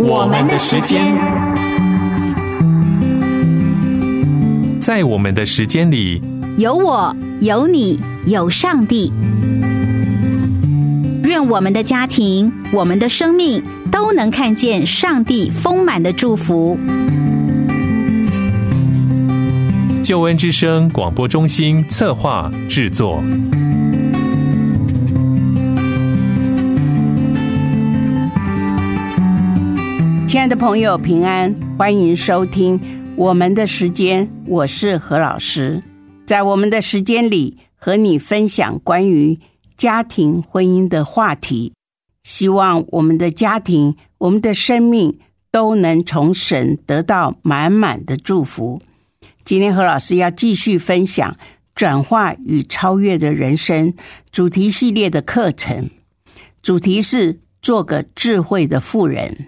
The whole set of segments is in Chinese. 我们的时间，在我们的时间里，有我，有你，有上帝。愿我们的家庭，我们的生命都能看见上帝丰满的祝福。救恩之声广播中心策划制作。亲爱的朋友，平安，欢迎收听我们的时间，我是何老师。在我们的时间里，和你分享关于家庭婚姻的话题，希望我们的家庭，我们的生命都能从神得到满满的祝福。今天何老师要继续分享转化与超越的人生主题系列的课程，主题是做个智慧的妇人。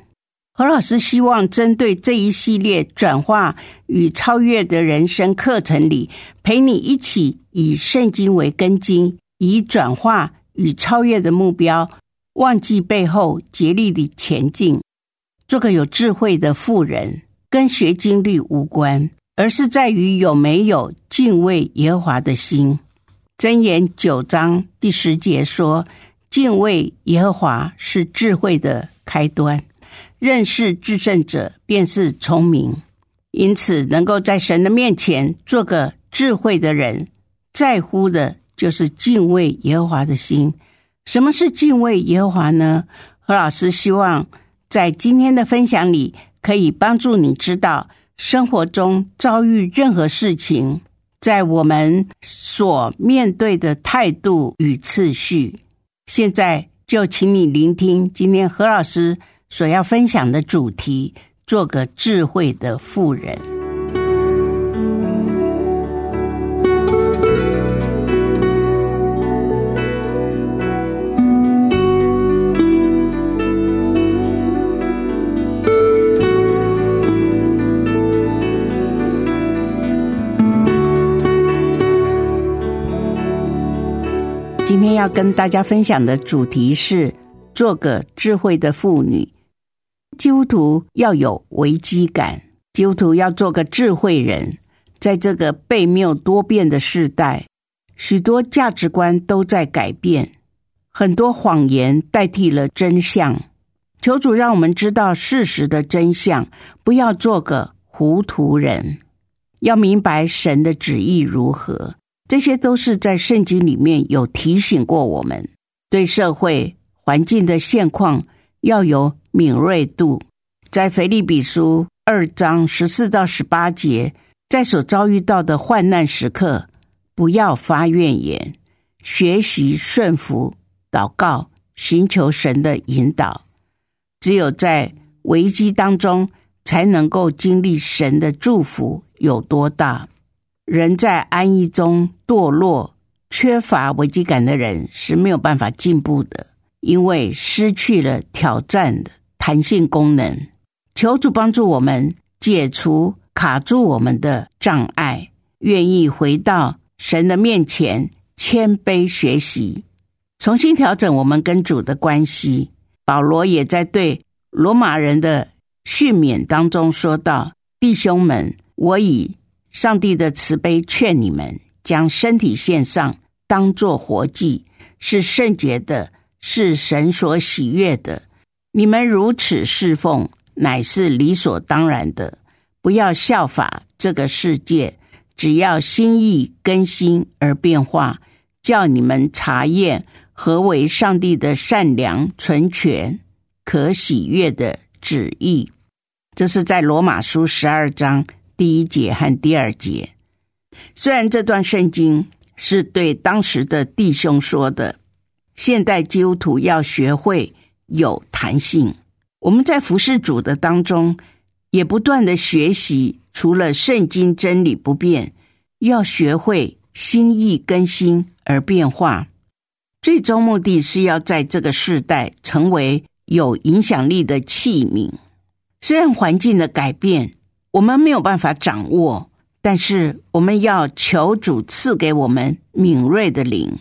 何老师希望针对这一系列转化与超越的人生课程里，陪你一起以圣经为根基，以转化与超越的目标，忘记背后，竭力地前进，做个有智慧的妇人。跟学经历无关，而是在于有没有敬畏耶和华的心。箴言9章第10节说，敬畏耶和华是智慧的开端，认识至圣者便是聪明。因此能够在神的面前做个智慧的人，在乎的就是敬畏耶和华的心。什么是敬畏耶和华呢？何老师希望在今天的分享里，可以帮助你知道，生活中遭遇任何事情，在我们所面对的态度与次序。现在就请你聆听今天何老师所要分享的主题，做个智慧的妇人。今天要跟大家分享的主题是做个智慧的妇女。基督徒要有危机感，基督徒要做个智慧人。在这个悖谬多变的世代，许多价值观都在改变，很多谎言代替了真相。求主让我们知道事实的真相，不要做个糊涂人，要明白神的旨意如何。这些都是在圣经里面有提醒过我们，对社会环境的现况要有敏锐度。在腓立比书2章14到18节，在所遭遇到的患难时刻，不要发怨言，学习顺服、祷告，寻求神的引导。只有在危机当中，才能够经历神的祝福有多大。人在安逸中堕落，缺乏危机感的人是没有办法进步的，因为失去了挑战的弹性功能。求主帮助我们解除卡住我们的障碍，愿意回到神的面前，谦卑学习，重新调整我们跟主的关系。保罗也在对罗马人的训勉当中说道，弟兄们，我以上帝的慈悲劝你们，将身体献上，当作活祭，是圣洁的，是神所喜悦的。你们如此侍奉，乃是理所当然的。不要效法这个世界，只要心意更新而变化，叫你们察验何为上帝的善良、纯全、可喜悦的旨意。这是在罗马书12章第1节和第2节。虽然这段圣经是对当时的弟兄说的，现代基督徒要学会有弹性。我们在服侍主的当中，也不断的学习，除了圣经真理不变，要学会心意更新而变化。最终目的是要在这个世代成为有影响力的器皿。虽然环境的改变我们没有办法掌握，但是我们要求主赐给我们敏锐的灵。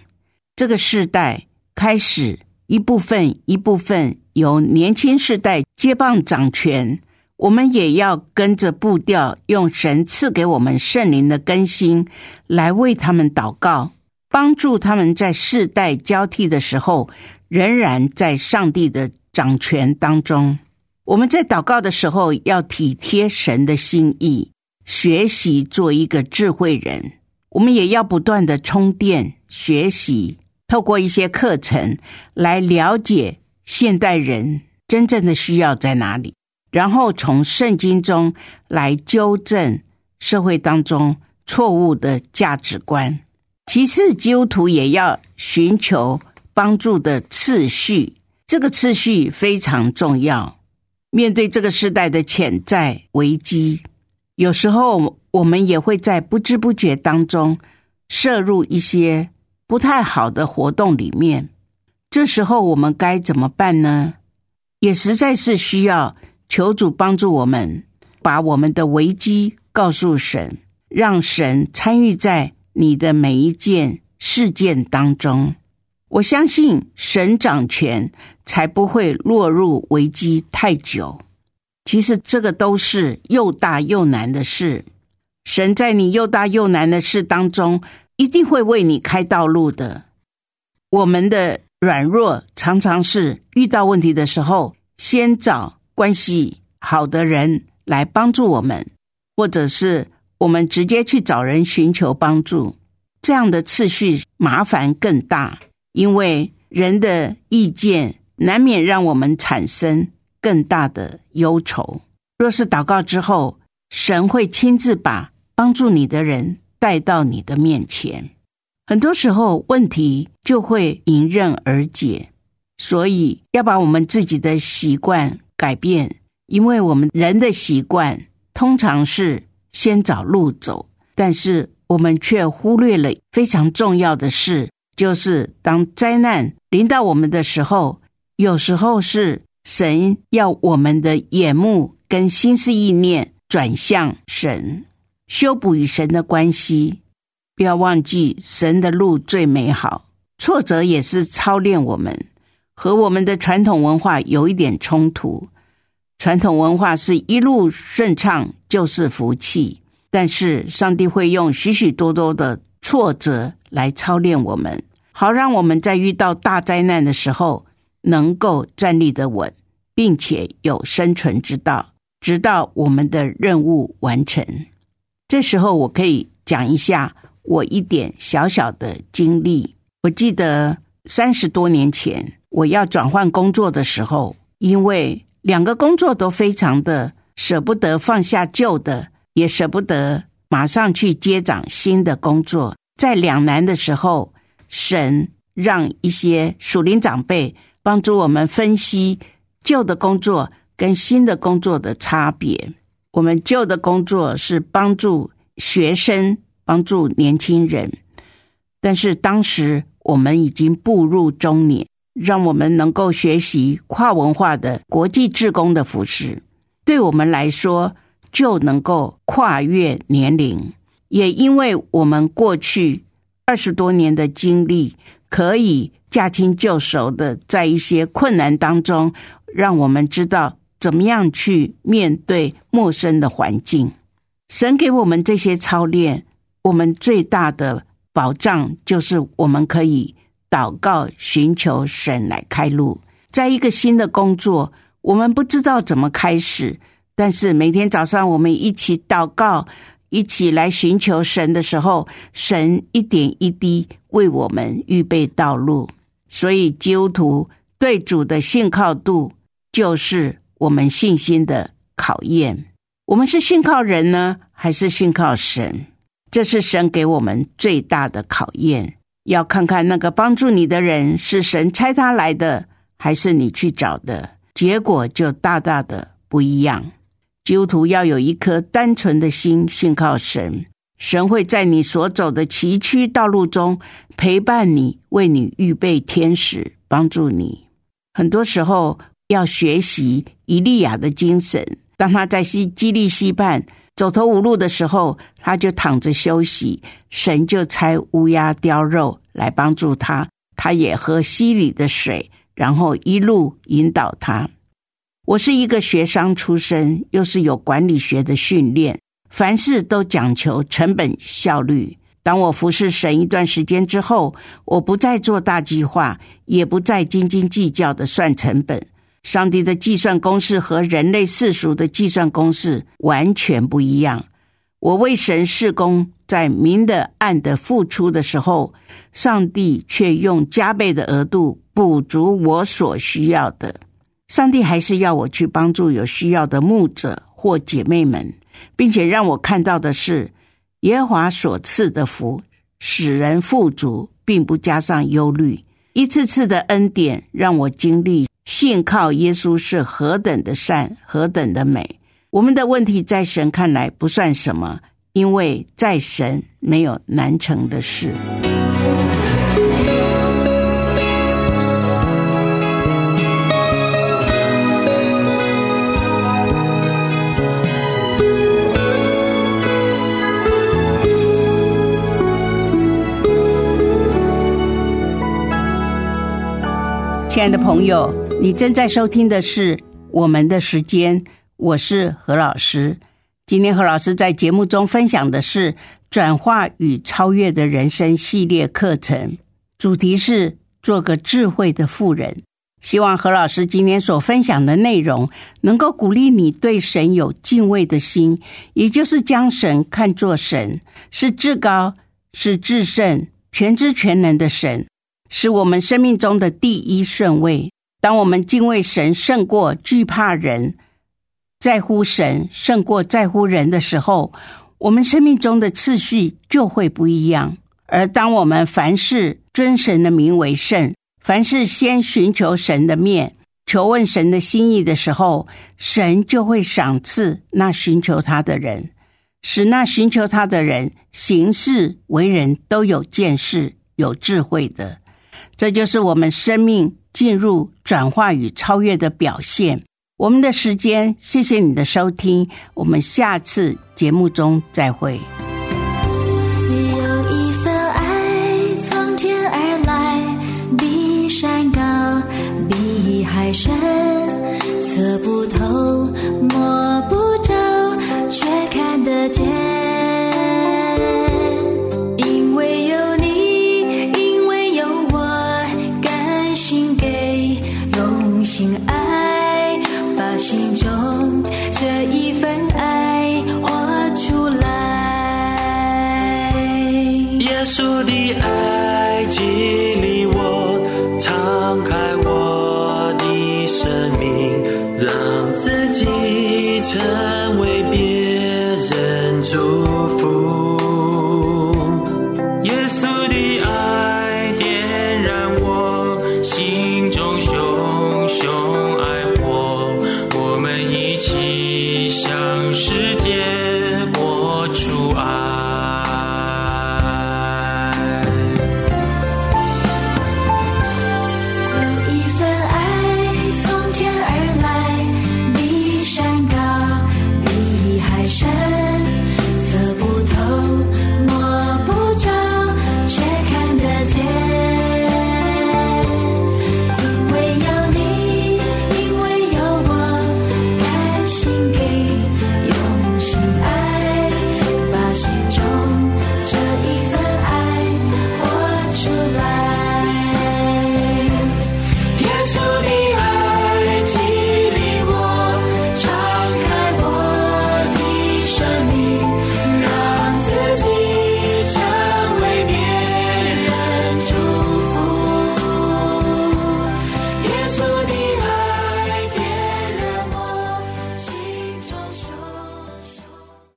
这个世代开始一部分一部分由年轻世代接棒掌权，我们也要跟着步调，用神赐给我们圣灵的更新来为他们祷告，帮助他们在世代交替的时候仍然在上帝的掌权当中。我们在祷告的时候要体贴神的心意，学习做一个智慧人。我们也要不断的充电学习，透过一些课程来了解现代人真正的需要在哪里，然后从圣经中来纠正社会当中错误的价值观。其次，基督徒也要寻求帮助的次序，这个次序非常重要。面对这个时代的潜在危机，有时候我们也会在不知不觉当中涉入一些不太好的活动里面，这时候我们该怎么办呢？也实在是需要求主帮助我们，把我们的危机告诉神，让神参与在你的每一件事件当中。我相信神掌权，才不会落入危机太久。其实这个都是又大又难的事，神在你又大又难的事当中一定会为你开道路的。我们的软弱常常是遇到问题的时候，先找关系好的人来帮助我们，或者是我们直接去找人寻求帮助。这样的次序麻烦更大，因为人的意见难免让我们产生更大的忧愁。若是祷告之后，神会亲自把帮助你的人带到你的面前，很多时候问题就会迎刃而解。所以要把我们自己的习惯改变，因为我们人的习惯通常是先找路走，但是我们却忽略了非常重要的事，就是当灾难临到我们的时候，有时候是神要我们的眼目跟心思意念转向神，修补与神的关系。不要忘记神的路最美好，挫折也是操练我们，和我们的传统文化有一点冲突。传统文化是一路顺畅就是福气，但是上帝会用许许多多的挫折来操练我们，好让我们在遇到大灾难的时候能够站立得稳，并且有生存之道，直到我们的任务完成。这时候我可以讲一下我一点小小的经历。我记得30多年前我要转换工作的时候，因为2个工作都非常的舍不得放下旧的，也舍不得马上去接掌新的工作，在两难的时候，神让一些属灵长辈帮助我们分析旧的工作跟新的工作的差别。我们旧的工作是帮助学生，帮助年轻人，但是当时我们已经步入中年，让我们能够学习跨文化的国际志工的服事，对我们来说就能够跨越年龄。也因为我们过去20多年的经历，可以驾轻就熟的在一些困难当中，让我们知道怎么样去面对陌生的环境。神给我们这些操练，我们最大的保障就是我们可以祷告寻求神来开路。在一个新的工作，我们不知道怎么开始，但是每天早上我们一起祷告，一起来寻求神的时候，神一点一滴为我们预备道路。所以基督徒对主的信靠度，就是我们信心的考验。我们是信靠人呢，还是信靠神？这是神给我们最大的考验，要看看那个帮助你的人是神差他来的，还是你去找的，结果就大大的不一样。基督徒要有一颗单纯的心，信靠神，神会在你所走的崎岖道路中陪伴你，为你预备天使帮助你。很多时候要学习以利亚的精神，当他在基利溪畔走投无路的时候，他就躺着休息，神就差乌鸦叼肉来帮助他，他也喝溪里的水，然后一路引导他。我是一个学商出身，又是有管理学的训练，凡事都讲求成本效率。当我服侍神一段时间之后，我不再做大计划，也不再斤斤计较的算成本。上帝的计算公式和人类世俗的计算公式完全不一样。我为神事工，在明的暗的付出的时候，上帝却用加倍的额度补足我所需要的。上帝还是要我去帮助有需要的牧者或姐妹们，并且让我看到的是，耶和华所赐的福使人富足，并不加上忧虑。一次次的恩典让我经历信靠耶稣是何等的善，何等的美。我们的问题在神看来不算什么，因为在神没有难成的事。亲爱的朋友，你正在收听的是我们的时间，我是何老师。今天何老师在节目中分享的是转化与超越的人生系列课程，主题是做个智慧的富人。希望何老师今天所分享的内容能够鼓励你对神有敬畏的心，也就是将神看作神，是至高，是至圣，全知全能的神，是我们生命中的第一顺位。当我们敬畏神胜过惧怕人，在乎神胜过在乎人的时候，我们生命中的次序就会不一样。而当我们凡事尊神的名为圣，凡事先寻求神的面，求问神的心意的时候，神就会赏赐那寻求他的人，使那寻求他的人行事为人都有见识、有智慧的。这就是我们生命进入转化与超越的表现。我们的时间，谢谢你的收听，我们下次节目中再会。有一份爱从天而来，比山高，比海深，测不透，摸不着，却看得见。心中这一份爱活出来，耶稣的爱激励我，敞开我的生命，让自己成